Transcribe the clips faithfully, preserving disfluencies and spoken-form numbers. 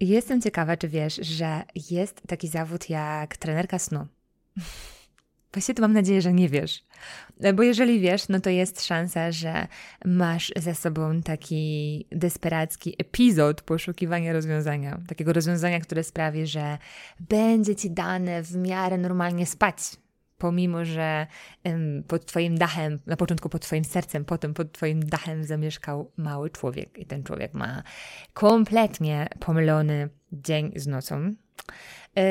Jestem ciekawa, czy wiesz, że jest taki zawód jak trenerka snu. Właściwie mam nadzieję, że nie wiesz, bo jeżeli wiesz, no to jest szansa, że masz za sobą taki desperacki epizod poszukiwania rozwiązania. Takiego rozwiązania, które sprawi, że będzie Ci dane w miarę normalnie spać, pomimo że pod Twoim dachem, na początku pod Twoim sercem, potem pod Twoim dachem zamieszkał mały człowiek i ten człowiek ma kompletnie pomylony dzień z nocą.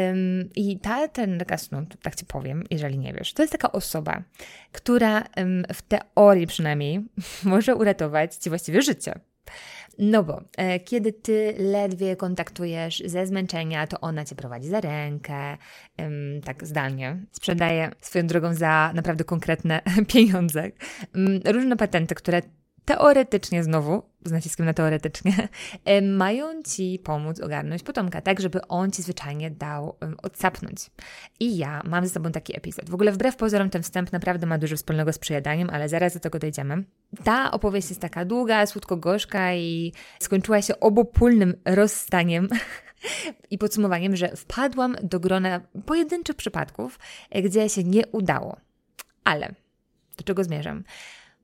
Um, I ta trenerka snu, tak Ci powiem, jeżeli nie wiesz, to jest taka osoba, która um, w teorii przynajmniej może uratować Ci właściwie życie. No bo e, kiedy Ty ledwie kontaktujesz ze zmęczenia, to ona Cię prowadzi za rękę, um, tak zdalnie, sprzedaje swoją drogą za naprawdę konkretne pieniądze. Um, różne patenty, które teoretycznie znowu, z naciskiem na teoretycznie, mają Ci pomóc ogarnąć potomka, tak żeby on Ci zwyczajnie dał odsapnąć. I ja mam ze sobą taki epizod. W ogóle wbrew pozorom ten wstęp naprawdę ma dużo wspólnego z przejadaniem, ale zaraz do tego dojdziemy. Ta opowieść jest taka długa, słodko-gorzka i skończyła się obopólnym rozstaniem i podsumowaniem, że wpadłam do grona pojedynczych przypadków, gdzie się nie udało. Ale do czego zmierzam?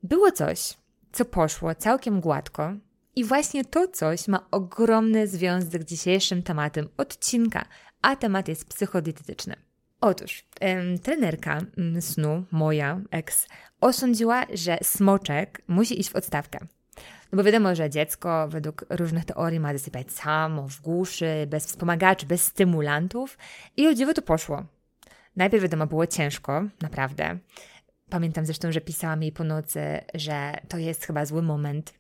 Było coś, co poszło całkiem gładko i właśnie to coś ma ogromny związek z dzisiejszym tematem odcinka, a temat jest psychodietetyczny. Otóż em, trenerka em, snu, moja ex, osądziła, że smoczek musi iść w odstawkę. No bo wiadomo, że dziecko według różnych teorii ma zasypiać samo, w głuszy, bez wspomagaczy, bez stymulantów i o dziwo to poszło. Najpierw wiadomo, było ciężko, naprawdę. Pamiętam zresztą, że pisałam jej po nocy, że to jest chyba zły moment.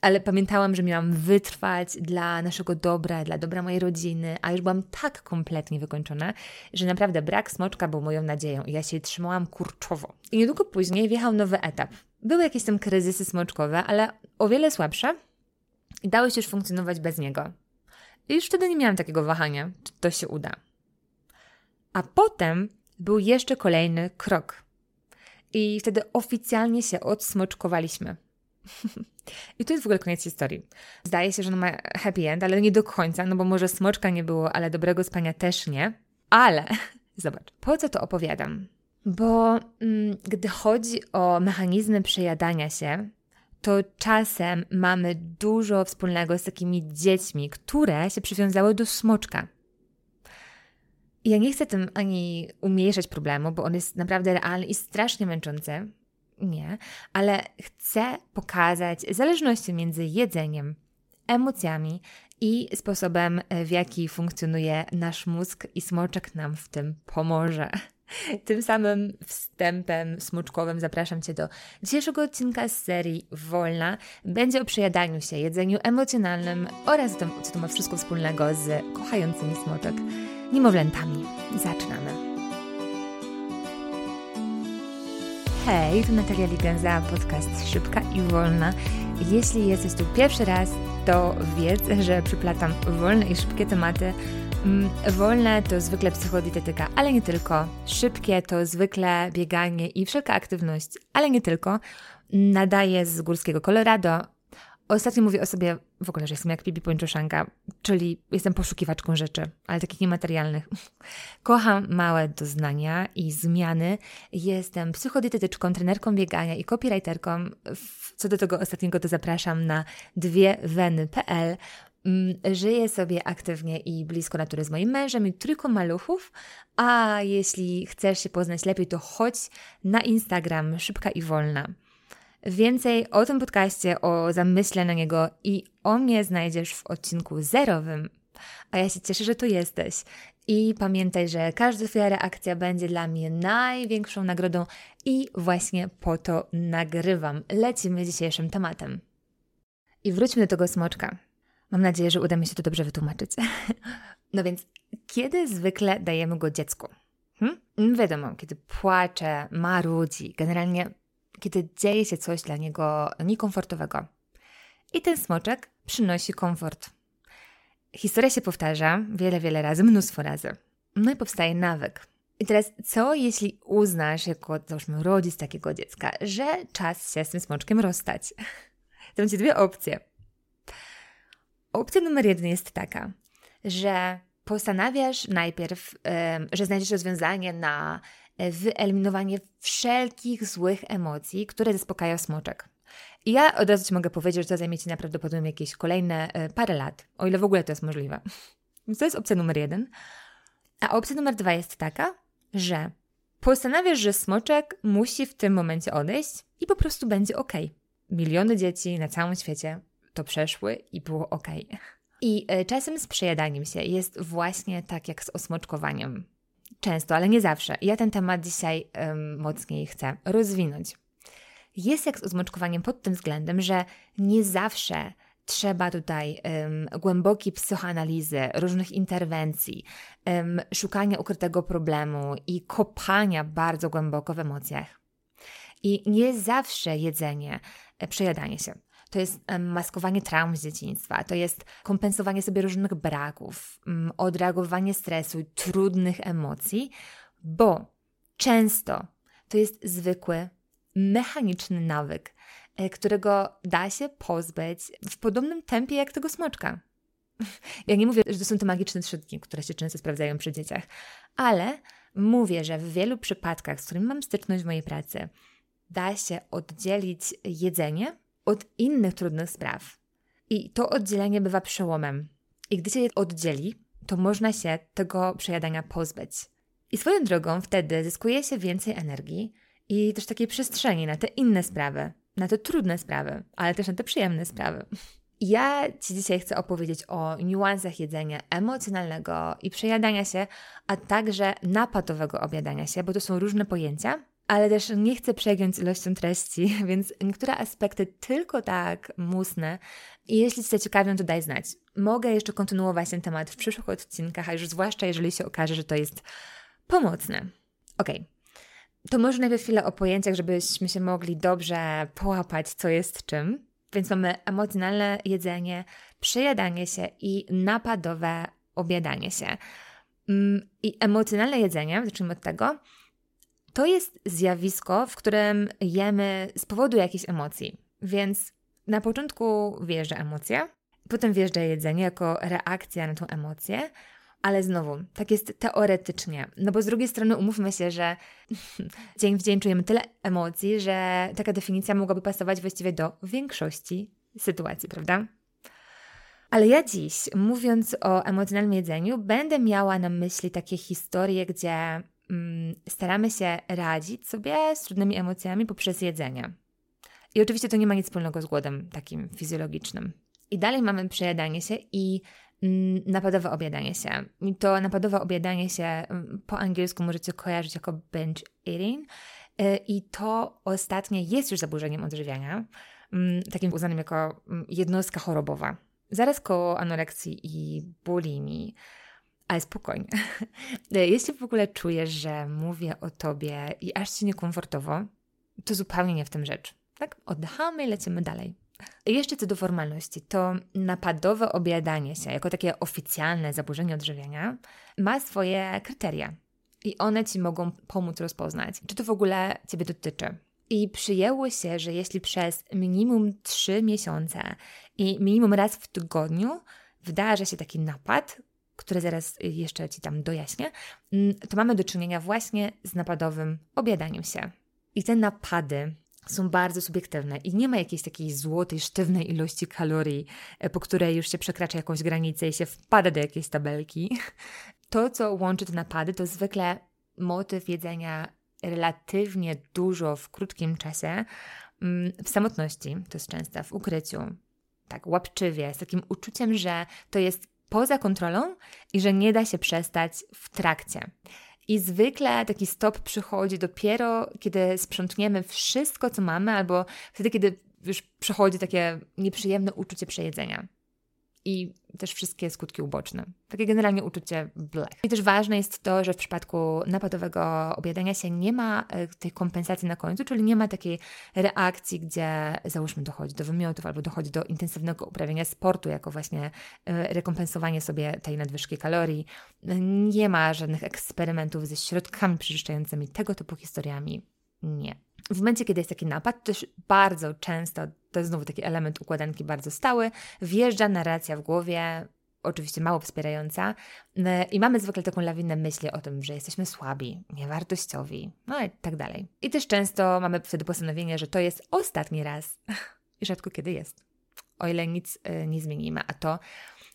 Ale pamiętałam, że miałam wytrwać dla naszego dobra, dla dobra mojej rodziny, a już byłam tak kompletnie wykończona, że naprawdę brak smoczka był moją nadzieją i ja się trzymałam kurczowo. I niedługo później wjechał nowy etap. Były jakieś tam kryzysy smoczkowe, ale o wiele słabsze i dało się już funkcjonować bez niego. I już wtedy nie miałam takiego wahania, czy to się uda. A potem był jeszcze kolejny krok. I wtedy oficjalnie się odsmoczkowaliśmy. I to jest w ogóle koniec historii. Zdaje się, że ona ma happy end, ale nie do końca, no bo może smoczka nie było, ale dobrego spania też nie. Ale, zobacz, po co to opowiadam? Bo mm, gdy chodzi o mechanizmy przejadania się, to czasem mamy dużo wspólnego z takimi dziećmi, które się przywiązały do smoczka. Ja nie chcę tym ani umniejszać problemu, bo on jest naprawdę realny i strasznie męczący. Nie, ale chcę pokazać zależności między jedzeniem, emocjami i sposobem, w jaki funkcjonuje nasz mózg i smoczek nam w tym pomoże. Tym samym wstępem smoczkowym zapraszam Cię do dzisiejszego odcinka z serii Wolna. Będzie o przejadaniu się, jedzeniu emocjonalnym oraz o tym, co to ma wszystko wspólnego z kochającymi smoczek niemowlętami. Zaczynamy. Hej, tu Natalia Ligęza, podcast Szybka i Wolna. Jeśli jesteś tu pierwszy raz, to wiedz, że przyplatam wolne i szybkie tematy. Wolne to zwykle psychodietetyka, ale nie tylko. Szybkie to zwykle bieganie i wszelka aktywność, ale nie tylko. Nadaję z górskiego Colorado. Ostatnio mówię o sobie w ogóle, że jestem jak Pippi Pończoszanka, czyli jestem poszukiwaczką rzeczy, ale takich niematerialnych. Kocham małe doznania i zmiany. Jestem psychodietetyczką, trenerką biegania i copywriterką. Co do tego ostatniego to zapraszam na dwieweny kropka pe el. Żyję sobie aktywnie i blisko natury z moim mężem i trójką maluchów, a jeśli chcesz się poznać lepiej, to chodź na Instagram Szybka i Wolna. Więcej o tym podcaście, o zamyśle na niego i o mnie znajdziesz w odcinku zerowym. A ja się cieszę, że tu jesteś. I pamiętaj, że każda Twoja reakcja będzie dla mnie największą nagrodą i właśnie po to nagrywam. Lecimy dzisiejszym tematem. I wróćmy do tego smoczka. Mam nadzieję, że uda mi się to dobrze wytłumaczyć. No więc, kiedy zwykle dajemy go dziecku? Hm? Wiadomo, kiedy płacze, marudzi, generalnie kiedy dzieje się coś dla niego niekomfortowego. I ten smoczek przynosi komfort. Historia się powtarza wiele, wiele razy, mnóstwo razy. No i powstaje nawyk. I teraz co, jeśli uznasz jako, załóżmy, rodzic takiego dziecka, że czas się z tym smoczkiem rozstać? To będzie dwie opcje. Opcja numer jeden jest taka, że postanawiasz najpierw, że znajdziesz rozwiązanie na wyeliminowanie wszelkich złych emocji, które zaspokaja smoczek. I ja od razu Ci mogę powiedzieć, że to zajmie Ci prawdopodobnie jakieś kolejne parę lat, o ile w ogóle to jest możliwe. Więc to jest opcja numer jeden. A opcja numer dwa jest taka, że postanawiasz, że smoczek musi w tym momencie odejść i po prostu będzie okej. Miliony dzieci na całym świecie to przeszły i było okej. I czasem z przejadaniem się jest właśnie tak jak z osmoczkowaniem. Często, ale nie zawsze. Ja ten temat dzisiaj um, mocniej chcę rozwinąć. Jest jak z osmoczkowaniem pod tym względem, że nie zawsze trzeba tutaj um, głębokiej psychoanalizy, różnych interwencji, um, szukania ukrytego problemu i kopania bardzo głęboko w emocjach. I nie zawsze jedzenie, przejadanie się. To jest maskowanie traum z dzieciństwa, to jest kompensowanie sobie różnych braków, odreagowanie stresu i trudnych emocji, bo często to jest zwykły, mechaniczny nawyk, którego da się pozbyć w podobnym tempie jak tego smoczka. Ja nie mówię, że to są te magiczne trzutki, które się często sprawdzają przy dzieciach, ale mówię, że w wielu przypadkach, z którymi mam styczność w mojej pracy, da się oddzielić jedzenie od innych trudnych spraw. I to oddzielenie bywa przełomem. I gdy się je oddzieli, to można się tego przejadania pozbyć. I swoją drogą wtedy zyskuje się więcej energii i też takiej przestrzeni na te inne sprawy, na te trudne sprawy, ale też na te przyjemne sprawy. Ja Ci dzisiaj chcę opowiedzieć o niuansach jedzenia emocjonalnego i przejadania się, a także napadowego objadania się, bo to są różne pojęcia, ale też nie chcę przegiąć ilością treści, więc niektóre aspekty tylko tak musnę. I jeśli Ci się ciekawią, to daj znać. Mogę jeszcze kontynuować ten temat w przyszłych odcinkach, a już zwłaszcza jeżeli się okaże, że to jest pomocne. Okej, okay. To może najpierw chwilę o pojęciach, żebyśmy się mogli dobrze połapać, co jest czym. Więc mamy emocjonalne jedzenie, przejadanie się i napadowe objadanie się. I emocjonalne jedzenie, zacznijmy od tego, to jest zjawisko, w którym jemy z powodu jakichś emocji. Więc na początku wjeżdża emocja, potem wjeżdża jedzenie jako reakcja na tą emocję, ale znowu, tak jest teoretycznie. No bo z drugiej strony umówmy się, że dzień w dzień czujemy tyle emocji, że taka definicja mogłaby pasować właściwie do większości sytuacji, prawda? Ale ja dziś, mówiąc o emocjonalnym jedzeniu, będę miała na myśli takie historie, gdzie staramy się radzić sobie z trudnymi emocjami poprzez jedzenie. I oczywiście to nie ma nic wspólnego z głodem takim fizjologicznym. I dalej mamy przejadanie się i napadowe objadanie się. I to napadowe objadanie się po angielsku możecie kojarzyć jako binge eating. I to ostatnie jest już zaburzeniem odżywiania, takim uznanym jako jednostka chorobowa. Zaraz koło anoreksji i bulimii. Ale spokojnie. Jeśli w ogóle czujesz, że mówię o Tobie i aż Ci niekomfortowo, to zupełnie nie w tym rzecz. Tak? Oddychamy i lecimy dalej. Jeszcze co do formalności, to napadowe objadanie się, jako takie oficjalne zaburzenie odżywiania, ma swoje kryteria. I one Ci mogą pomóc rozpoznać, czy to w ogóle Ciebie dotyczy. I przyjęło się, że jeśli przez minimum trzy miesiące i minimum raz w tygodniu wydarza się taki napad, które zaraz jeszcze Ci tam dojaśnię, to mamy do czynienia właśnie z napadowym objadaniem się. I te napady są bardzo subiektywne i nie ma jakiejś takiej złotej, sztywnej ilości kalorii, po której już się przekracza jakąś granicę i się wpada do jakiejś tabelki. To, co łączy te napady, to zwykle motyw jedzenia relatywnie dużo w krótkim czasie, w samotności, to jest często, w ukryciu, tak łapczywie, z takim uczuciem, że to jest poza kontrolą i że nie da się przestać w trakcie. I zwykle taki stop przychodzi dopiero, kiedy sprzątniemy wszystko, co mamy, albo wtedy, kiedy już przychodzi takie nieprzyjemne uczucie przejedzenia. I też wszystkie skutki uboczne. Takie generalnie uczucie blech. I też ważne jest to, że w przypadku napadowego objadania się nie ma tej kompensacji na końcu, czyli nie ma takiej reakcji, gdzie załóżmy dochodzi do wymiotów albo dochodzi do intensywnego uprawiania sportu, jako właśnie rekompensowanie sobie tej nadwyżki kalorii. Nie ma żadnych eksperymentów ze środkami przeczyszczającymi, tego typu historiami. Nie. W momencie, kiedy jest taki napad, też bardzo często, to jest znowu taki element układanki bardzo stały, wjeżdża narracja w głowie, oczywiście mało wspierająca, i mamy zwykle taką lawinę myśli o tym, że jesteśmy słabi, niewartościowi, no i tak dalej. I też często mamy wtedy postanowienie, że to jest ostatni raz i rzadko kiedy jest, o ile nic y, nie zmienimy, a to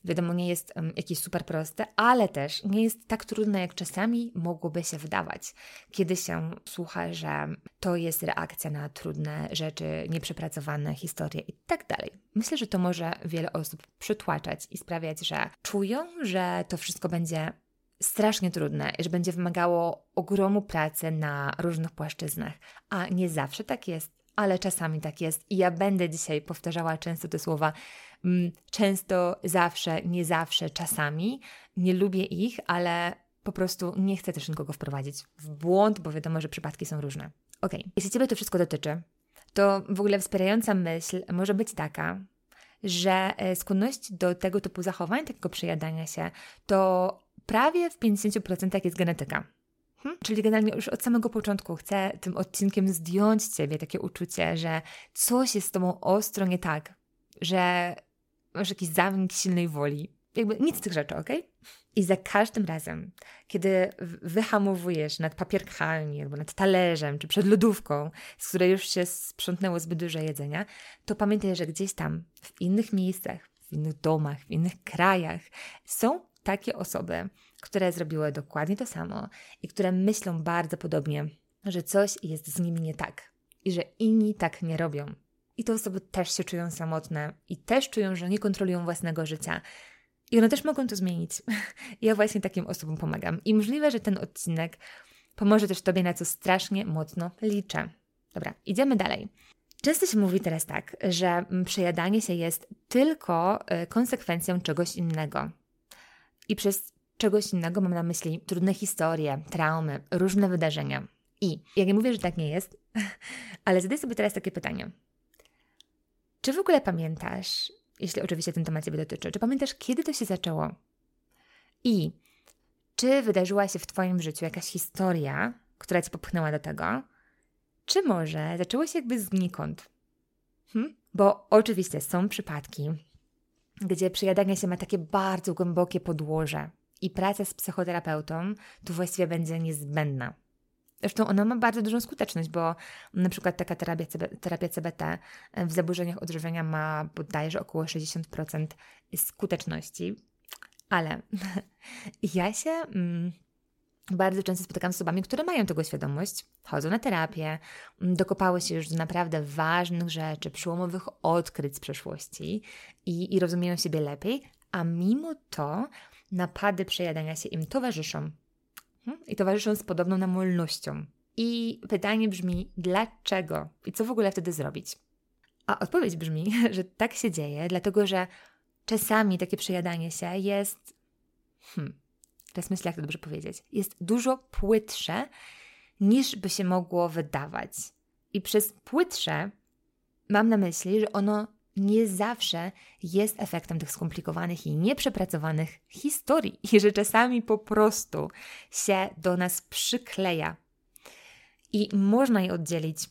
wiadomo nie jest um, jakieś super proste, ale też nie jest tak trudne, jak czasami mogłoby się wydawać, kiedy się słucha, że to jest reakcja na trudne rzeczy, nieprzepracowane historie i tak dalej. Myślę, że to może wiele osób przytłaczać i sprawiać, że czują, że to wszystko będzie strasznie trudne i że będzie wymagało ogromu pracy na różnych płaszczyznach, a nie zawsze tak jest. Ale czasami tak jest i ja będę dzisiaj powtarzała często te słowa często, zawsze, nie zawsze, czasami. Nie lubię ich, ale po prostu nie chcę też nikogo wprowadzić w błąd, bo wiadomo, że przypadki są różne. Okej, okay. Jeśli Ciebie to wszystko dotyczy, to w ogóle wspierająca myśl może być taka, że skłonność do tego typu zachowań, takiego przejadania się, to prawie w pięćdziesiąt procent jest genetyka. Hmm? Czyli generalnie już od samego początku chcę tym odcinkiem zdjąć z Ciebie takie uczucie, że coś jest z Tobą ostro nie tak, że masz jakiś zanik silnej woli. Jakby nic z tych rzeczy, okej? Okay? I za każdym razem, kiedy wyhamowujesz nad papierkami, albo nad talerzem, czy przed lodówką, z której już się sprzątnęło zbyt dużo jedzenia, to pamiętaj, że gdzieś tam, w innych miejscach, w innych domach, w innych krajach są takie osoby, które zrobiły dokładnie to samo i które myślą bardzo podobnie, że coś jest z nimi nie tak i że inni tak nie robią. I te osoby też się czują samotne i też czują, że nie kontrolują własnego życia. I one też mogą to zmienić. Ja właśnie takim osobom pomagam. I możliwe, że ten odcinek pomoże też Tobie, na co strasznie mocno liczę. Dobra, idziemy dalej. Często się mówi teraz tak, że przejadanie się jest tylko konsekwencją czegoś innego. I przez czegoś innego mam na myśli trudne historie, traumy, różne wydarzenia. I ja nie mówię, że tak nie jest, ale zadaj sobie teraz takie pytanie. Czy w ogóle pamiętasz, jeśli oczywiście ten temat Ciebie dotyczy, czy pamiętasz, kiedy to się zaczęło? I czy wydarzyła się w Twoim życiu jakaś historia, która Cię popchnęła do tego? Czy może zaczęło się jakby znikąd? Hm? Bo oczywiście są przypadki, gdzie przejadanie się ma takie bardzo głębokie podłoże i praca z psychoterapeutą tu właściwie będzie niezbędna. Zresztą ona ma bardzo dużą skuteczność, bo na przykład taka terapia, terapia C B T w zaburzeniach odżywiania ma bodajże około sześćdziesiąt procent skuteczności, ale ja się mm, bardzo często spotykam z osobami, które mają tego świadomość, chodzą na terapię, dokopały się już do naprawdę ważnych rzeczy, przełomowych odkryć z przeszłości i, i rozumieją siebie lepiej, a mimo to napady przejadania się im towarzyszą. I towarzyszą z podobną namolnością. I pytanie brzmi, dlaczego? I co w ogóle wtedy zrobić? A odpowiedź brzmi, że tak się dzieje, dlatego że czasami takie przejadanie się jest... Hmm, teraz myślę, jak to dobrze powiedzieć. Jest dużo płytsze, niż by się mogło wydawać. I przez płytsze mam na myśli, że ono nie zawsze jest efektem tych skomplikowanych i nieprzepracowanych historii i że czasami po prostu się do nas przykleja i można je oddzielić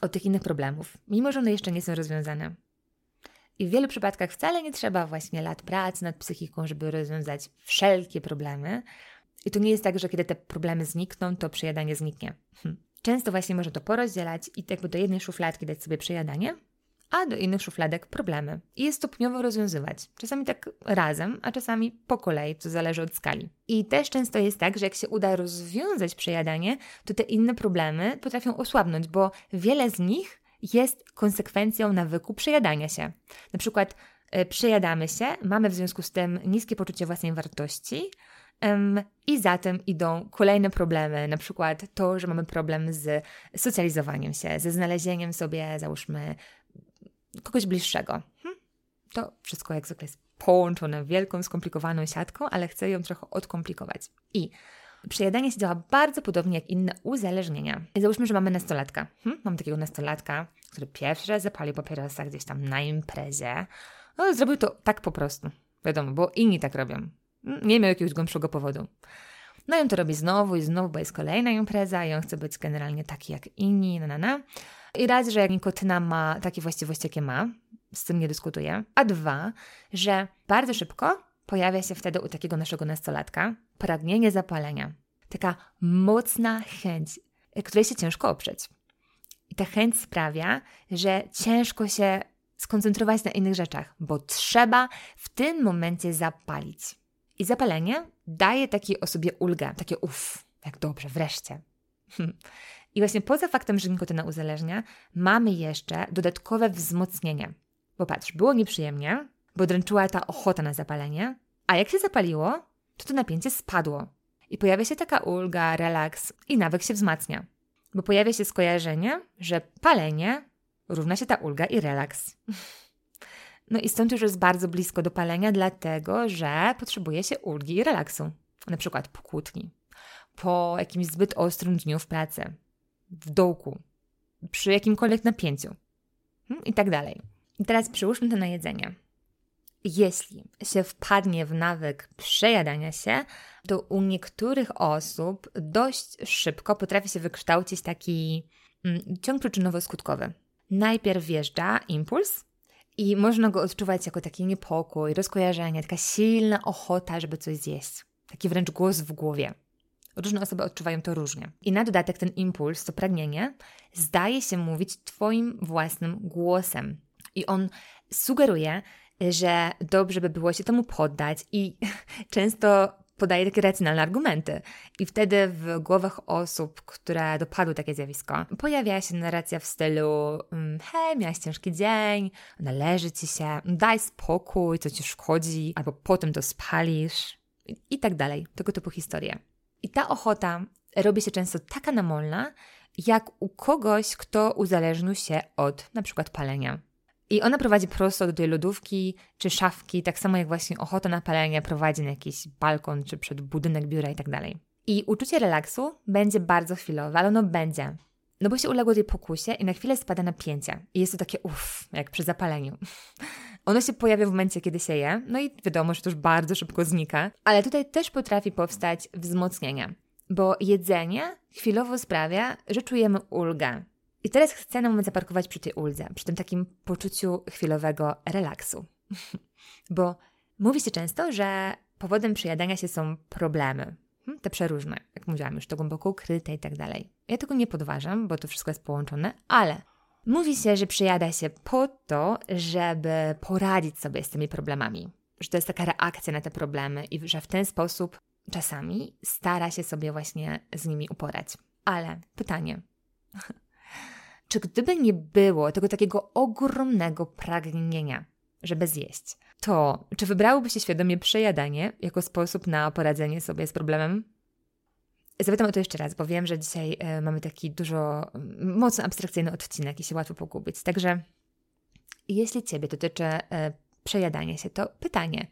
od tych innych problemów, mimo że one jeszcze nie są rozwiązane. I w wielu przypadkach wcale nie trzeba właśnie lat pracy nad psychiką, żeby rozwiązać wszelkie problemy i to nie jest tak, że kiedy te problemy znikną, to przejadanie zniknie. Hm. Często właśnie można to porozdzielać i jakby do jednej szufladki dać sobie przejadanie, a do innych szufladek problemy i je stopniowo rozwiązywać. Czasami tak razem, a czasami po kolei, to zależy od skali. I też często jest tak, że jak się uda rozwiązać przejadanie, to te inne problemy potrafią osłabnąć, bo wiele z nich jest konsekwencją nawyku przejadania się. Na przykład y, przejadamy się, mamy w związku z tym niskie poczucie własnej wartości ym, i za tym idą kolejne problemy, na przykład to, że mamy problem z socjalizowaniem się, ze znalezieniem sobie, załóżmy, kogoś bliższego. Hm? To wszystko jak zwykle jest połączone wielką, skomplikowaną siatką, ale chcę ją trochę odkomplikować. I przejadanie się działa bardzo podobnie jak inne uzależnienia. I załóżmy, że mamy nastolatka. Hm? Mam takiego nastolatka, który pierwszy raz zapalił papierosa gdzieś tam na imprezie. No, zrobił to tak po prostu. Wiadomo, bo inni tak robią. Nie miał jakiegoś głębszego powodu. No i on to robi znowu i znowu, bo jest kolejna impreza i on chce być generalnie taki jak inni, na na na. I raz, że nikotyna ma takie właściwości, jakie ma, z tym nie dyskutuję. A dwa, że bardzo szybko pojawia się wtedy u takiego naszego nastolatka pragnienie zapalenia. Taka mocna chęć, której się ciężko oprzeć. I ta chęć sprawia, że ciężko się skoncentrować na innych rzeczach, bo trzeba w tym momencie zapalić. I zapalenie daje takiej osobie ulgę, takie uff, jak dobrze, wreszcie. I właśnie poza faktem, że nikotyna uzależnia, mamy jeszcze dodatkowe wzmocnienie. Bo patrz, było nieprzyjemnie, bo dręczyła ta ochota na zapalenie, a jak się zapaliło, to to napięcie spadło. I pojawia się taka ulga, relaks i nawyk się wzmacnia. Bo pojawia się skojarzenie, że palenie równa się ta ulga i relaks. No i stąd już jest bardzo blisko do palenia, dlatego że potrzebuje się ulgi i relaksu. Na przykład po kłótni, po jakimś zbyt ostrym dniu w pracy, w dołku, przy jakimkolwiek napięciu i tak dalej. I teraz przyłóżmy to na jedzenie. Jeśli się wpadnie w nawyk przejadania się, to u niektórych osób dość szybko potrafi się wykształcić taki ciąg przyczynowo-skutkowy. Najpierw wjeżdża impuls i można go odczuwać jako taki niepokój, rozkojarzenie, taka silna ochota, żeby coś zjeść. Taki wręcz głos w głowie. Różne osoby odczuwają to różnie. I na dodatek ten impuls, to pragnienie, zdaje się mówić Twoim własnym głosem. I on sugeruje, że dobrze by było się temu poddać i często podaje takie racjonalne argumenty. I wtedy w głowach osób, które dopadły takie zjawisko, pojawia się narracja w stylu hej, miałaś ciężki dzień, należy Ci się, daj spokój, co Ci szkodzi, albo potem to spalisz i tak dalej. Tego typu historie. I ta ochota robi się często taka namolna, jak u kogoś, kto uzależnił się od na przykład palenia. I ona prowadzi prosto do tej lodówki czy szafki, tak samo jak właśnie ochota na palenie prowadzi na jakiś balkon czy przed budynek biura i tak dalej. I uczucie relaksu będzie bardzo chwilowe, ale ono będzie. No bo się uległo tej pokusie i na chwilę spada napięcie. I jest to takie uff, jak przy zapaleniu. Ono się pojawia w momencie, kiedy się je, no i wiadomo, że to już bardzo szybko znika. Ale tutaj też potrafi powstać wzmocnienie, bo jedzenie chwilowo sprawia, że czujemy ulgę. I teraz chcę na moment zaparkować przy tej uldze, przy tym takim poczuciu chwilowego relaksu. Bo mówi się często, że powodem przejadania się są problemy. Te przeróżne, jak mówiłam już, to głęboko ukryte i tak dalej. Ja tego nie podważam, bo to wszystko jest połączone, ale mówi się, że przejada się po to, żeby poradzić sobie z tymi problemami. Że to jest taka reakcja na te problemy i że w ten sposób czasami stara się sobie właśnie z nimi uporać. Ale pytanie... Czy gdyby nie było tego takiego ogromnego pragnienia, żeby zjeść, to czy wybrałoby się świadomie przejadanie jako sposób na poradzenie sobie z problemem? Zapytam o to jeszcze raz, bo wiem, że dzisiaj y, mamy taki dużo, mocno abstrakcyjny odcinek i się łatwo pogubić. Także jeśli Ciebie dotyczy y, przejadania się, to pytanie,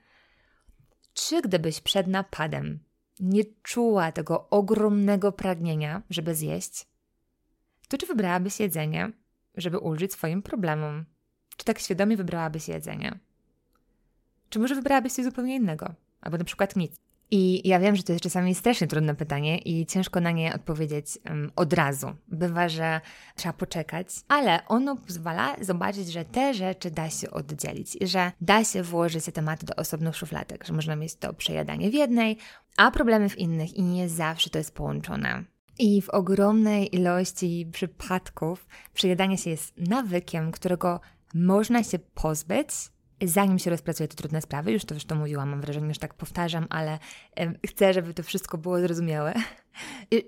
czy gdybyś przed napadem nie czuła tego ogromnego pragnienia, żeby zjeść, to czy wybrałabyś jedzenie, żeby ulżyć swoim problemom? Czy tak świadomie wybrałabyś jedzenie? Czy może wybrałabyś coś zupełnie innego? Albo na przykład nic. I ja wiem, że to jest czasami strasznie trudne pytanie i ciężko na nie odpowiedzieć um, od razu. Bywa, że trzeba poczekać, ale ono pozwala zobaczyć, że te rzeczy da się oddzielić i że da się włożyć te tematy do osobnych szufladek, że można mieć to przejadanie w jednej, a problemy w innych i nie zawsze to jest połączone. I w ogromnej ilości przypadków przejadanie się jest nawykiem, którego można się pozbyć, zanim się rozpracuje te trudne sprawy. Już to zresztą mówiłam, mam wrażenie, że tak powtarzam, ale chcę, żeby to wszystko było zrozumiałe.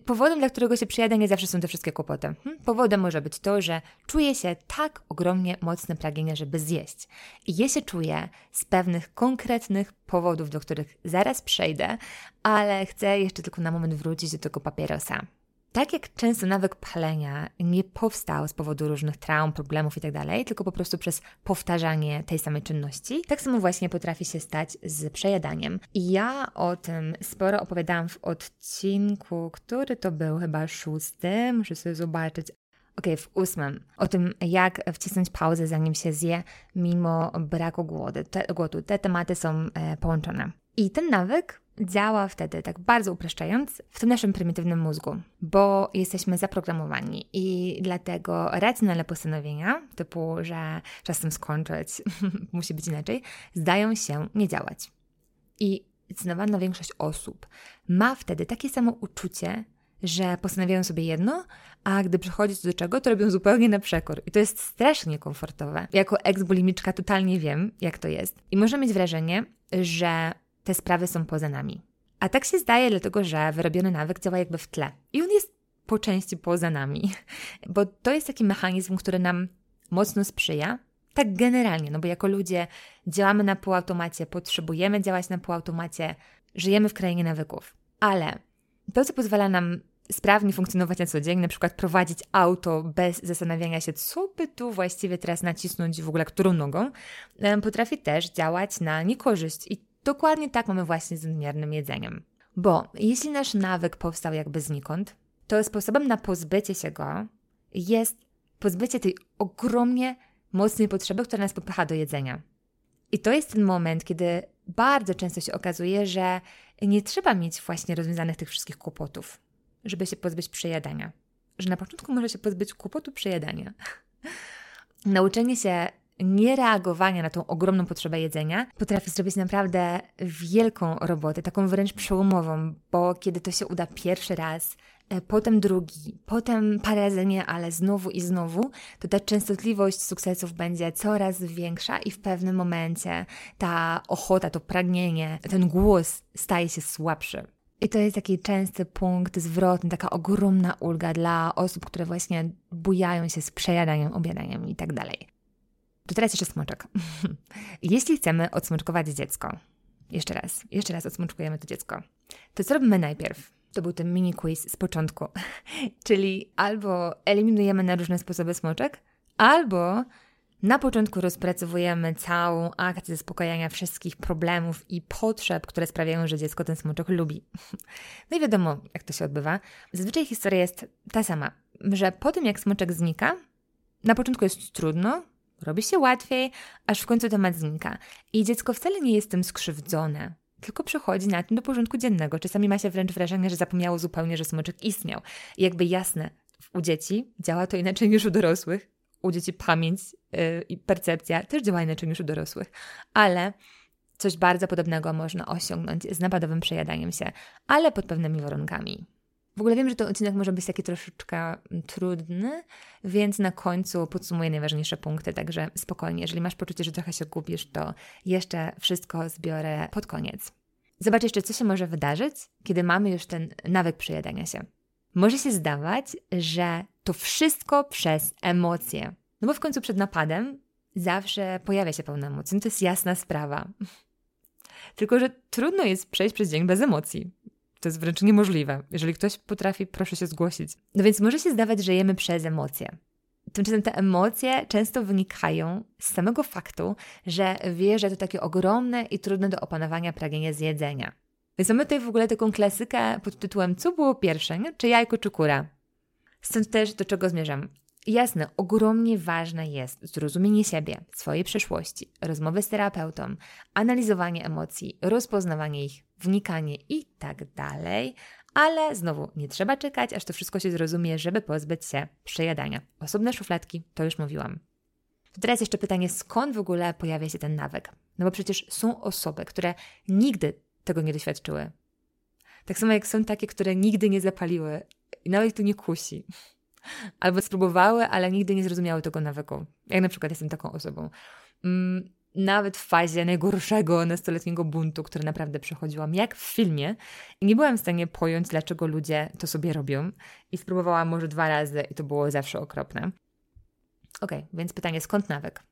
Powodem, dla którego się przejada, nie zawsze są te wszystkie kłopoty. Hmm? Powodem może być to, że czuje się tak ogromnie mocne pragnienie, żeby zjeść. I je się czuję z pewnych konkretnych powodów, do których zaraz przejdę, ale chcę jeszcze tylko na moment wrócić do tego papierosa. Tak jak często nawyk palenia nie powstał z powodu różnych traum, problemów itd., tylko po prostu przez powtarzanie tej samej czynności, tak samo właśnie potrafi się stać z przejadaniem. I ja o tym sporo opowiadałam w odcinku, który to był chyba szósty, muszę sobie zobaczyć. Okej, okay, w ósmym. O tym, jak wcisnąć pauzę, zanim się zje, mimo braku głodu. Te, głodu. Te tematy są e, połączone. I ten nawyk działa wtedy, tak bardzo upraszczając, w tym naszym prymitywnym mózgu, bo jesteśmy zaprogramowani i dlatego racjonalne postanowienia, typu, że czas tym skończyć, musi być inaczej, zdają się nie działać. I zdecydowana większość osób ma wtedy takie samo uczucie, że postanawiają sobie jedno, a gdy przychodzi do czego, to robią zupełnie na przekór. I to jest strasznie niekomfortowe. Jako eks-bulimiczka totalnie wiem, jak to jest. I może mieć wrażenie, że te sprawy są poza nami. A tak się zdaje, dlatego że wyrobiony nawyk działa jakby w tle. I on jest po części poza nami. Bo to jest taki mechanizm, który nam mocno sprzyja. Tak generalnie, no bo jako ludzie działamy na półautomacie, potrzebujemy działać na półautomacie, żyjemy w krainie nawyków. Ale to, co pozwala nam sprawnie funkcjonować na co dzień, na przykład prowadzić auto bez zastanawiania się, co by tu właściwie teraz nacisnąć w ogóle, którą nogą, potrafi też działać na niekorzyść. I dokładnie tak mamy właśnie z nadmiernym jedzeniem. Bo jeśli nasz nawyk powstał jakby znikąd, to sposobem na pozbycie się go jest pozbycie tej ogromnie mocnej potrzeby, która nas popycha do jedzenia. I to jest ten moment, kiedy bardzo często się okazuje, że nie trzeba mieć właśnie rozwiązanych tych wszystkich kłopotów, żeby się pozbyć przejadania. Że na początku może się pozbyć kłopotu przejadania. Nauczenie się niereagowania na tą ogromną potrzebę jedzenia potrafi zrobić naprawdę wielką robotę, taką wręcz przełomową, bo kiedy to się uda pierwszy raz, potem drugi, potem parę razy nie, ale znowu i znowu, to ta częstotliwość sukcesów będzie coraz większa i w pewnym momencie ta ochota, to pragnienie, ten głos staje się słabszy. I to jest taki częsty punkt zwrotny, taka ogromna ulga dla osób, które właśnie bujają się z przejadaniem, objadaniem i tak dalej. To teraz jeszcze smoczek. Jeśli chcemy odsmoczkować dziecko, jeszcze raz, jeszcze raz odsmoczkujemy to dziecko, to co robimy najpierw? To był ten mini quiz z początku. Czyli albo eliminujemy na różne sposoby smoczek, albo na początku rozpracowujemy całą akcję zaspokajania wszystkich problemów i potrzeb, które sprawiają, że dziecko ten smoczek lubi. No i wiadomo, jak to się odbywa. Zazwyczaj historia jest ta sama, że po tym jak smoczek znika, na początku jest trudno, robi się łatwiej, aż w końcu temat znika. I dziecko wcale nie jest tym skrzywdzone, tylko przechodzi na tym do porządku dziennego. Czasami ma się wręcz wrażenie, że zapomniało zupełnie, że smoczek istniał. I jakby jasne, u dzieci działa to inaczej niż u dorosłych. U dzieci pamięć yy, i percepcja też działa inaczej niż u dorosłych. Ale coś bardzo podobnego można osiągnąć z napadowym przejadaniem się, ale pod pewnymi warunkami. W ogóle wiem, że ten odcinek może być taki troszeczkę trudny, więc na końcu podsumuję najważniejsze punkty, także spokojnie. Jeżeli masz poczucie, że trochę się gubisz, to jeszcze wszystko zbiorę pod koniec. Zobacz jeszcze, co się może wydarzyć, kiedy mamy już ten nawyk przejadania się. Może się zdawać, że to wszystko przez emocje. No bo w końcu przed napadem zawsze pojawia się pełna emocji. No to jest jasna sprawa. Tylko że trudno jest przejść przez dzień bez emocji. To jest wręcz niemożliwe. Jeżeli ktoś potrafi, proszę się zgłosić. No więc może się zdawać, że jemy przez emocje. Tymczasem te emocje często wynikają z samego faktu, że wierzę to takie ogromne i trudne do opanowania pragnienie zjedzenia. Więc mamy tutaj w ogóle taką klasykę pod tytułem co było pierwsze, nie? Czy jajko, czy kura? Stąd też do czego zmierzam. Jasne, ogromnie ważne jest zrozumienie siebie, swojej przeszłości, rozmowy z terapeutą, analizowanie emocji, rozpoznawanie ich, wnikanie i tak dalej, ale znowu nie trzeba czekać, aż to wszystko się zrozumie, żeby pozbyć się przejadania. Osobne szufladki, to już mówiłam. To teraz jeszcze pytanie, skąd w ogóle pojawia się ten nawyk? No bo przecież są osoby, które nigdy tego nie doświadczyły. Tak samo jak są takie, które nigdy nie zapaliły i nawet tu nie kusi. Albo spróbowały, ale nigdy nie zrozumiały tego nawyku. Jak na przykład jestem taką osobą. Nawet w fazie najgorszego nastoletniego buntu, który naprawdę przechodziłam, jak w filmie, nie byłam w stanie pojąć, dlaczego ludzie to sobie robią. I spróbowałam może dwa razy i to było zawsze okropne. Okej, więc pytanie, skąd nawyk?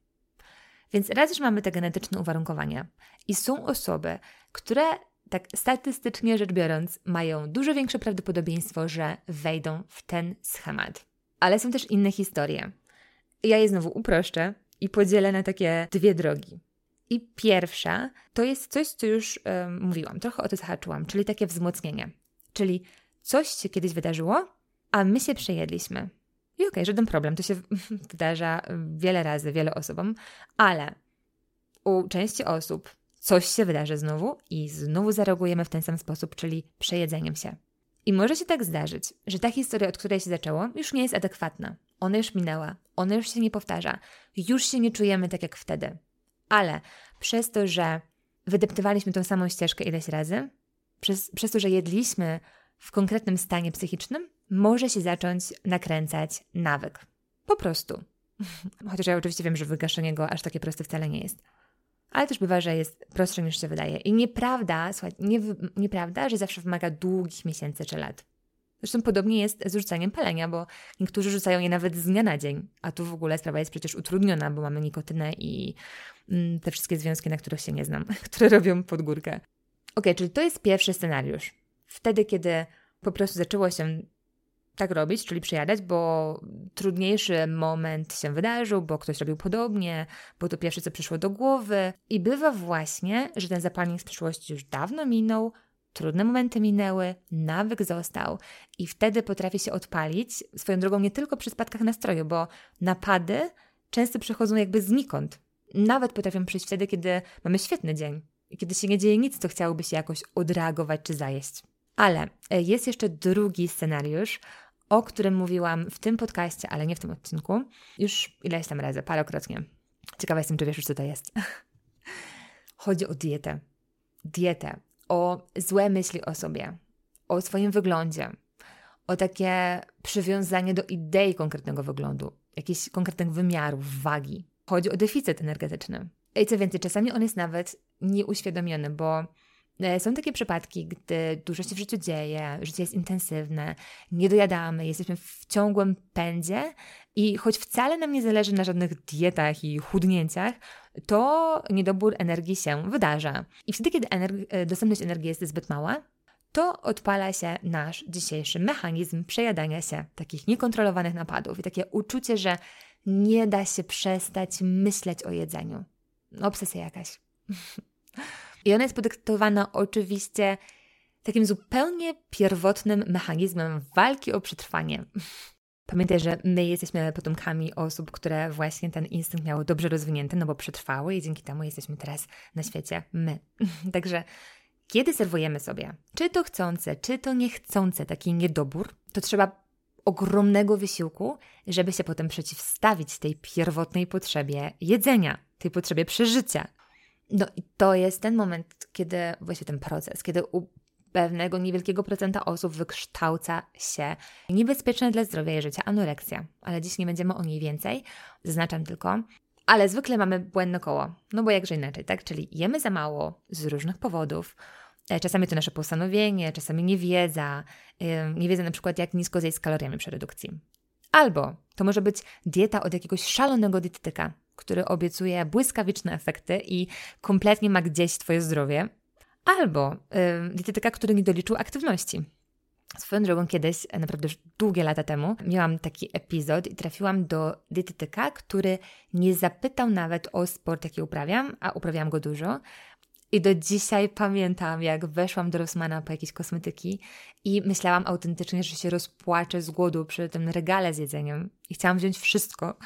Więc raz już mamy te genetyczne uwarunkowania. I są osoby, które tak statystycznie rzecz biorąc, mają dużo większe prawdopodobieństwo, że wejdą w ten schemat. Ale są też inne historie. Ja je znowu uproszczę i podzielę na takie dwie drogi. I pierwsza to jest coś, co już um, mówiłam, trochę o to zahaczyłam, czyli takie wzmocnienie. Czyli coś się kiedyś wydarzyło, a my się przejedliśmy. I okej, okay, żaden problem, to się wydarza wiele razy, wielu osobom, ale u części osób coś się wydarzy znowu i znowu zareagujemy w ten sam sposób, czyli przejedzeniem się. I może się tak zdarzyć, że ta historia, od której się zaczęło, już nie jest adekwatna. Ona już minęła, ona już się nie powtarza, już się nie czujemy tak jak wtedy. Ale przez to, że wydeptywaliśmy tą samą ścieżkę ileś razy, przez, przez to, że jedliśmy w konkretnym stanie psychicznym, może się zacząć nakręcać nawyk. Po prostu. Chociaż ja oczywiście wiem, że wygaszenie go aż takie proste wcale nie jest. Ale też bywa, że jest prostsze niż się wydaje. I nieprawda, słuchaj, nie, nieprawda, że zawsze wymaga długich miesięcy czy lat. Zresztą podobnie jest z rzucaniem palenia, bo niektórzy rzucają je nawet z dnia na dzień. A tu w ogóle sprawa jest przecież utrudniona, bo mamy nikotynę i mm, te wszystkie związki, na których się nie znam, które robią pod górkę. Okej, okay, czyli to jest pierwszy scenariusz. Wtedy, kiedy po prostu zaczęło się tak robić, czyli przejadać, bo trudniejszy moment się wydarzył, bo ktoś robił podobnie, bo to pierwsze, co przyszło do głowy. I bywa właśnie, że ten zapalnik z przeszłości już dawno minął, trudne momenty minęły, nawyk został i wtedy potrafi się odpalić swoją drogą nie tylko przy spadkach nastroju, bo napady często przychodzą jakby znikąd. Nawet potrafią przyjść wtedy, kiedy mamy świetny dzień i kiedy się nie dzieje nic, co chciałoby się jakoś odreagować czy zajeść. Ale jest jeszcze drugi scenariusz, o którym mówiłam w tym podcaście, ale nie w tym odcinku, już ileś tam razy, parokrotnie. Ciekawa jestem, czy wiesz już, co to jest. Chodzi o dietę. Dietę. O złe myśli o sobie, o swoim wyglądzie, o takie przywiązanie do idei konkretnego wyglądu, jakichś konkretnych wymiarów, wagi. Chodzi o deficyt energetyczny. I co więcej, czasami on jest nawet nieuświadomiony, bo są takie przypadki, gdy dużo się w życiu dzieje, życie jest intensywne, nie dojadamy, jesteśmy w ciągłym pędzie i choć wcale nam nie zależy na żadnych dietach i chudnięciach, to niedobór energii się wydarza. I wtedy, kiedy energi- dostępność energii jest zbyt mała, to odpala się nasz dzisiejszy mechanizm przejadania się takich niekontrolowanych napadów i takie uczucie, że nie da się przestać myśleć o jedzeniu. Obsesja jakaś. I ona jest podyktowana oczywiście takim zupełnie pierwotnym mechanizmem walki o przetrwanie. Pamiętaj, że my jesteśmy potomkami osób, które właśnie ten instynkt miały dobrze rozwinięty, no bo przetrwały i dzięki temu jesteśmy teraz na świecie my. Także kiedy serwujemy sobie, czy to chcące, czy to niechcące, taki niedobór, to trzeba ogromnego wysiłku, żeby się potem przeciwstawić tej pierwotnej potrzebie jedzenia, tej potrzebie przeżycia. No i to jest ten moment, kiedy właśnie ten proces, kiedy u pewnego niewielkiego procenta osób wykształca się niebezpieczna dla zdrowia i życia anoreksja. Ale dziś nie będziemy o niej więcej, zaznaczam tylko. Ale zwykle mamy błędne koło, no bo jakże inaczej, tak? Czyli jemy za mało z różnych powodów. Czasami to nasze postanowienie, czasami niewiedza. Niewiedza na przykład, jak nisko zjeść z kaloriami przy redukcji. Albo to może być dieta od jakiegoś szalonego dietetyka, który obiecuje błyskawiczne efekty i kompletnie ma gdzieś Twoje zdrowie, albo yy, dietetyka, który nie doliczył aktywności. Swoją drogą kiedyś, naprawdę już długie lata temu, miałam taki epizod i trafiłam do dietetyka, który nie zapytał nawet o sport, jaki uprawiam, a uprawiam go dużo. I do dzisiaj pamiętam, jak weszłam do Rossmana po jakieś kosmetyki i myślałam autentycznie, że się rozpłaczę z głodu przy tym regale z jedzeniem i chciałam wziąć wszystko.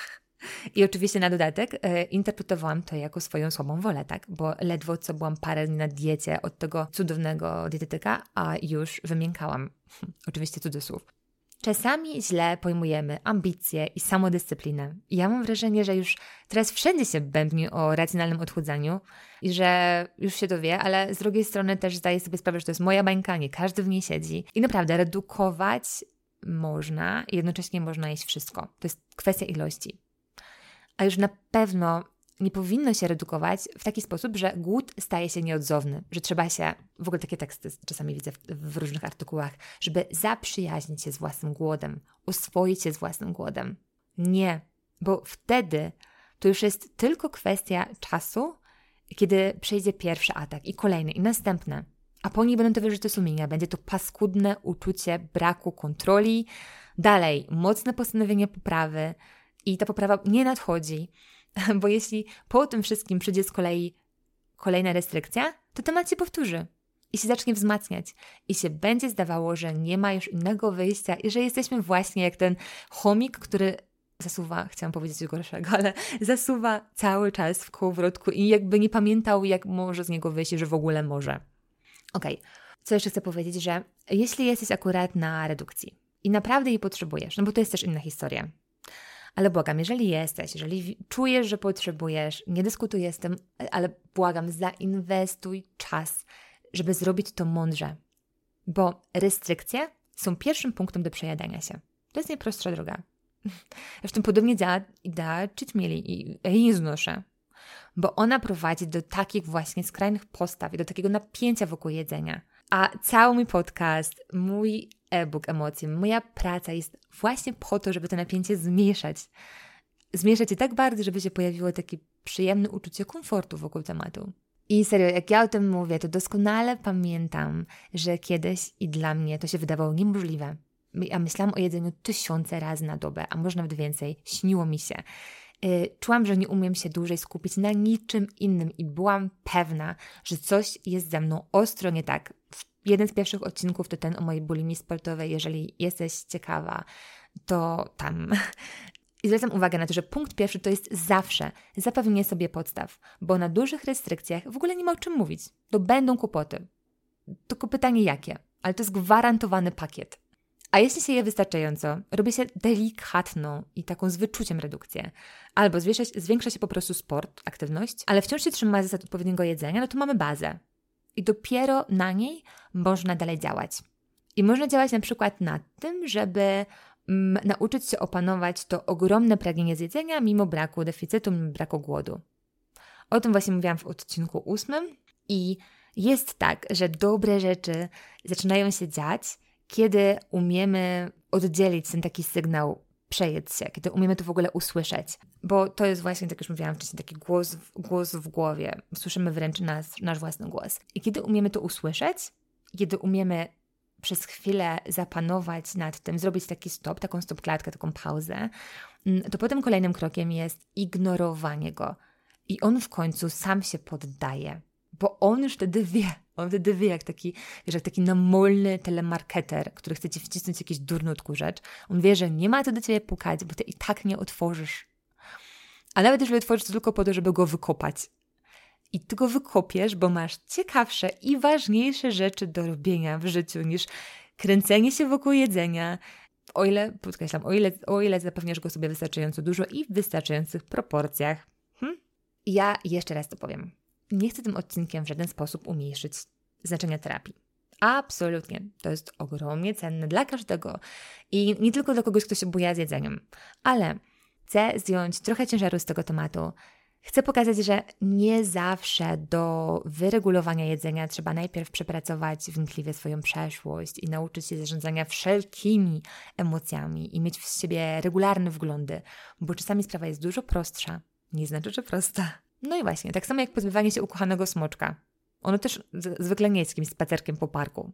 I oczywiście na dodatek e, interpretowałam to jako swoją słabą wolę, tak? Bo ledwo co byłam parę dni na diecie od tego cudownego dietetyka, a już wymiękałam. Oczywiście cudzysłów. Czasami źle pojmujemy ambicje i samodyscyplinę. I ja mam wrażenie, że już teraz wszędzie się bębni o racjonalnym odchudzaniu i że już się to wie, ale z drugiej strony też zdaję sobie sprawę, że to jest moja bańka, nie każdy w niej siedzi. I naprawdę redukować można i jednocześnie można jeść wszystko. To jest kwestia ilości. A już na pewno nie powinno się redukować w taki sposób, że głód staje się nieodzowny, że trzeba się, w ogóle takie teksty czasami widzę w, w różnych artykułach, żeby zaprzyjaźnić się z własnym głodem, oswoić się z własnym głodem. Nie, bo wtedy to już jest tylko kwestia czasu, kiedy przejdzie pierwszy atak i kolejny i następne, a po niej będą to wyrzuty sumienia, będzie to paskudne uczucie braku kontroli, dalej mocne postanowienie poprawy, i ta poprawa nie nadchodzi, bo jeśli po tym wszystkim przyjdzie z kolei kolejna restrykcja, to temat się powtórzy i się zacznie wzmacniać i się będzie zdawało, że nie ma już innego wyjścia i że jesteśmy właśnie jak ten chomik, który zasuwa, chciałam powiedzieć coś gorszego, ale zasuwa cały czas w kołowrotku i jakby nie pamiętał, jak może z niego wyjść, że w ogóle może. Okej, okay. Co jeszcze chcę powiedzieć, że jeśli jesteś akurat na redukcji i naprawdę jej potrzebujesz, no bo to jest też inna historia, ale błagam, jeżeli jesteś, jeżeli czujesz, że potrzebujesz, nie dyskutuję z tym, ale błagam, zainwestuj czas, żeby zrobić to mądrze, bo restrykcje są pierwszym punktem do przejadania się. To jest najprostsza droga. Zresztą podobnie działa idea cheat meali i jej nie znoszę, bo ona prowadzi do takich właśnie skrajnych postaw i do takiego napięcia wokół jedzenia. A cały mój podcast, mój e-book emocji, moja praca jest właśnie po to, żeby to napięcie zmniejszać. Zmniejszać je tak bardzo, żeby się pojawiło takie przyjemne uczucie komfortu wokół tematu. I serio, jak ja o tym mówię, to doskonale pamiętam, że kiedyś i dla mnie to się wydawało niemożliwe. Ja myślałam o jedzeniu tysiące razy na dobę, a może nawet więcej. Śniło mi się. Yy, czułam, że nie umiem się dłużej skupić na niczym innym i byłam pewna, że coś jest ze mną ostro nie tak. Jeden z pierwszych odcinków to ten o mojej bulimii sportowej. Jeżeli jesteś ciekawa, to tam. I zwracam uwagę na to, że punkt pierwszy to jest zawsze zapewnienie sobie podstaw, bo na dużych restrykcjach w ogóle nie ma o czym mówić. To będą kłopoty. Tylko pytanie jakie, ale to jest gwarantowany pakiet. A jeśli się je wystarczająco, robi się delikatną i taką z wyczuciem redukcję, albo zwiększa się, zwiększa się po prostu sport, aktywność, ale wciąż się trzyma zasad odpowiedniego jedzenia, no to mamy bazę. I dopiero na niej można dalej działać. I można działać na przykład nad tym, żeby mm, nauczyć się opanować to ogromne pragnienie zjedzenia mimo braku deficytu, mimo braku głodu. O tym właśnie mówiłam w odcinku ósmym. I jest tak, że dobre rzeczy zaczynają się dziać, kiedy umiemy oddzielić ten taki sygnał, przejedź się, kiedy umiemy to w ogóle usłyszeć. Bo to jest właśnie, tak już mówiłam wcześniej, taki głos w, głos w głowie. Słyszymy wręcz nas, nasz własny głos. I kiedy umiemy to usłyszeć, kiedy umiemy przez chwilę zapanować nad tym, zrobić taki stop, taką stopklatkę, taką pauzę, to potem kolejnym krokiem jest ignorowanie go. I on w końcu sam się poddaje. Bo on już wtedy wie, on wtedy wie, jak taki, wiesz, jak taki namolny telemarketer, który chce ci wcisnąć jakiś durnutku rzecz. On wie, że nie ma co do ciebie pukać, bo ty i tak nie otworzysz. A nawet jeżeli otworzysz, to tylko po to, żeby go wykopać. I ty go wykopiesz, bo masz ciekawsze i ważniejsze rzeczy do robienia w życiu niż kręcenie się wokół jedzenia, o ile, podkreślam, o ile, o ile zapewniasz go sobie wystarczająco dużo i w wystarczających proporcjach. Hm? Ja jeszcze raz to powiem. Nie chcę tym odcinkiem w żaden sposób umniejszyć znaczenia terapii. Absolutnie. To jest ogromnie cenne dla każdego i nie tylko dla kogoś, kto się buja z jedzeniem. Ale chcę zdjąć trochę ciężaru z tego tematu. Chcę pokazać, że nie zawsze do wyregulowania jedzenia trzeba najpierw przepracować wnikliwie swoją przeszłość i nauczyć się zarządzania wszelkimi emocjami i mieć w siebie regularne wglądy, bo czasami sprawa jest dużo prostsza. Nie znaczy, że prosta. No i właśnie, tak samo jak pozbywanie się ukochanego smoczka. Ono też z- zwykle nie jest jakimś spacerkiem po parku.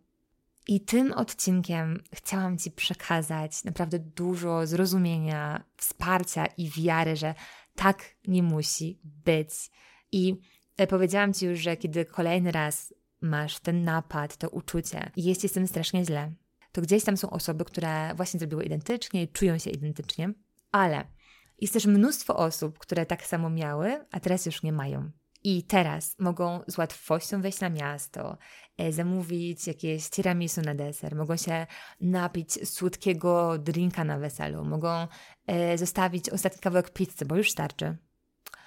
I tym odcinkiem chciałam Ci przekazać naprawdę dużo zrozumienia, wsparcia i wiary, że tak nie musi być. I powiedziałam Ci już, że kiedy kolejny raz masz ten napad, to uczucie i jest Ci z tym strasznie źle, to gdzieś tam są osoby, które właśnie zrobiły identycznie i czują się identycznie, ale... Jest też mnóstwo osób, które tak samo miały, a teraz już nie mają. I teraz mogą z łatwością wejść na miasto, zamówić jakieś tiramisu na deser, mogą się napić słodkiego drinka na weselu, mogą zostawić ostatni kawałek pizzy, bo już starczy.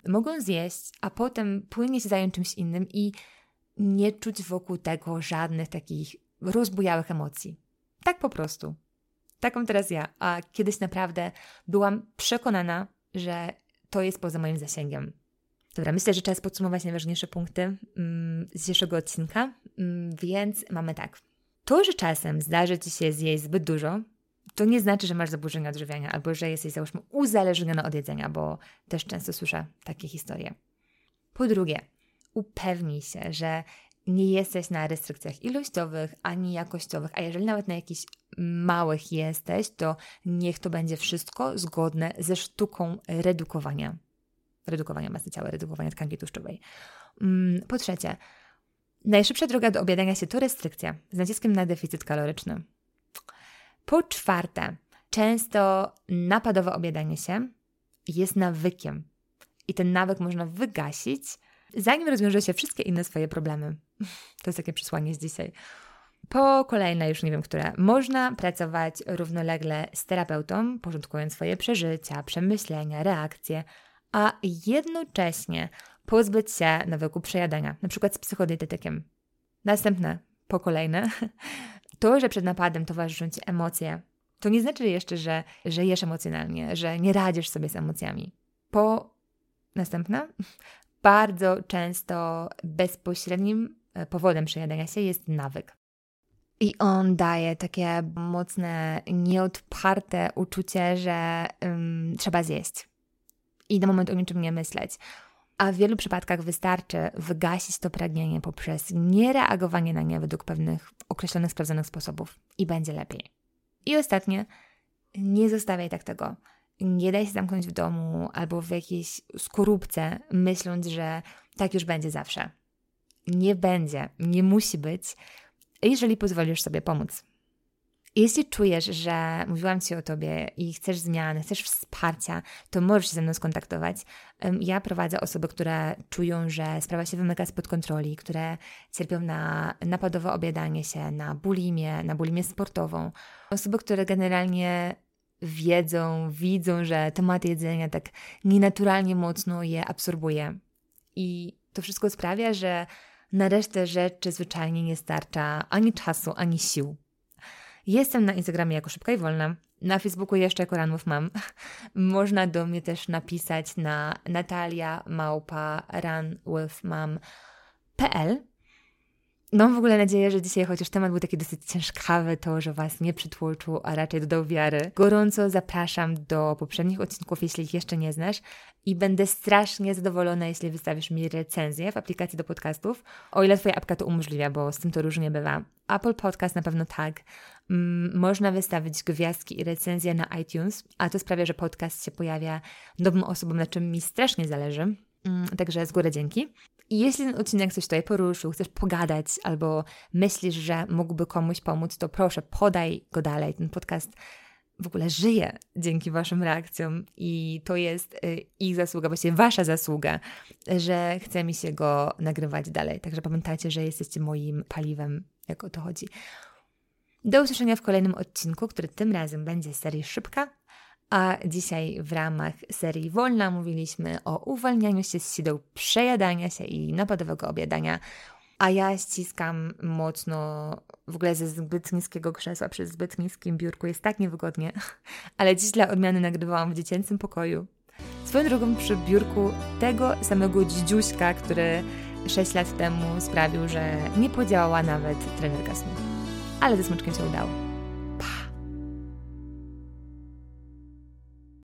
Mogą zjeść, a potem płynnie się zająć czymś innym i nie czuć wokół tego żadnych takich rozbujałych emocji. Tak po prostu. Taką teraz ja, a kiedyś naprawdę byłam przekonana, że to jest poza moim zasięgiem. Dobra, myślę, że czas podsumować najważniejsze punkty mm, z dzisiejszego odcinka, mm, więc mamy tak. To, że czasem zdarzy Ci się zjeść zbyt dużo, to nie znaczy, że masz zaburzenia odżywiania albo że jesteś, załóżmy, uzależniona od jedzenia, bo też często słyszę takie historie. Po drugie, upewnij się, że nie jesteś na restrykcjach ilościowych ani jakościowych, a jeżeli nawet na jakichś małych jesteś, to niech to będzie wszystko zgodne ze sztuką redukowania. Redukowania masy ciała, redukowania tkanki tłuszczowej. Po trzecie, najszybsza droga do obiadania się to restrykcja z naciskiem na deficyt kaloryczny. Po czwarte, często napadowe obiadanie się jest nawykiem. I ten nawyk można wygasić, zanim rozwiąże się wszystkie inne swoje problemy. To jest takie przesłanie z dzisiaj. Po kolejne, już nie wiem, które. Można pracować równolegle z terapeutą, porządkując swoje przeżycia, przemyślenia, reakcje, a jednocześnie pozbyć się nawyku przejadania, na przykład z psychodietetykiem. Następne, po kolejne, to, że przed napadem towarzyszą Ci emocje, to nie znaczy jeszcze, że, że jesz emocjonalnie, że nie radzisz sobie z emocjami. Po następne, bardzo często bezpośrednim powodem przejadania się jest nawyk. I on daje takie mocne, nieodparte uczucie, że ym, trzeba zjeść. I na moment o niczym nie myśleć. A w wielu przypadkach wystarczy wygasić to pragnienie poprzez niereagowanie na nie według pewnych określonych, sprawdzonych sposobów. I będzie lepiej. I ostatnie, nie zostawiaj tak tego. Nie daj się zamknąć w domu albo w jakiejś skorupce, myśląc, że tak już będzie zawsze. Nie będzie, nie musi być, jeżeli pozwolisz sobie pomóc. Jeśli czujesz, że mówiłam Ci o Tobie i chcesz zmian, chcesz wsparcia, to możesz się ze mną skontaktować. Ja prowadzę osoby, które czują, że sprawa się wymyka spod kontroli, które cierpią na napadowe objadanie się, na bulimię, na bulimię sportową. Osoby, które generalnie wiedzą, widzą, że temat jedzenia tak nienaturalnie mocno je absorbuje. I to wszystko sprawia, że na resztę rzeczy zwyczajnie nie starcza ani czasu, ani sił. Jestem na Instagramie jako Szybka i Wolna, na Facebooku jeszcze jako Run With Mom. Można do mnie też napisać na natalia małpa run with mom kropka p l. Mam w ogóle nadzieję, że dzisiaj chociaż temat był taki dosyć ciężkawy, to, że Was nie przytłoczył, a raczej dodał wiary. Gorąco zapraszam do poprzednich odcinków, jeśli ich jeszcze nie znasz, i będę strasznie zadowolona, jeśli wystawisz mi recenzję w aplikacji do podcastów, o ile Twoja apka to umożliwia, bo z tym to różnie bywa. Apple Podcast na pewno tak. Można wystawić gwiazdki i recenzje na iTunes, a to sprawia, że podcast się pojawia nowym osobom, na czym mi strasznie zależy. Także z góry dzięki. I jeśli ten odcinek coś tutaj poruszył, chcesz pogadać albo myślisz, że mógłby komuś pomóc, to proszę, podaj go dalej. Ten podcast w ogóle żyje dzięki Waszym reakcjom i to jest ich zasługa, właściwie Wasza zasługa, że chce mi się go nagrywać dalej. Także pamiętajcie, że jesteście moim paliwem, jak o to chodzi. Do usłyszenia w kolejnym odcinku, który tym razem będzie z serii Szybka. A dzisiaj w ramach serii Wolna mówiliśmy o uwalnianiu się z sideł przejadania się i napadowego objadania, a ja ściskam mocno w ogóle ze zbyt niskiego krzesła przy zbyt niskim biurku, jest tak niewygodnie, ale dziś dla odmiany nagrywałam w dziecięcym pokoju. Swoją drogą przy biurku tego samego dzidziuśka, który sześć lat temu sprawił, że nie podziałała nawet trenerka snu, ale ze smaczkiem się udało.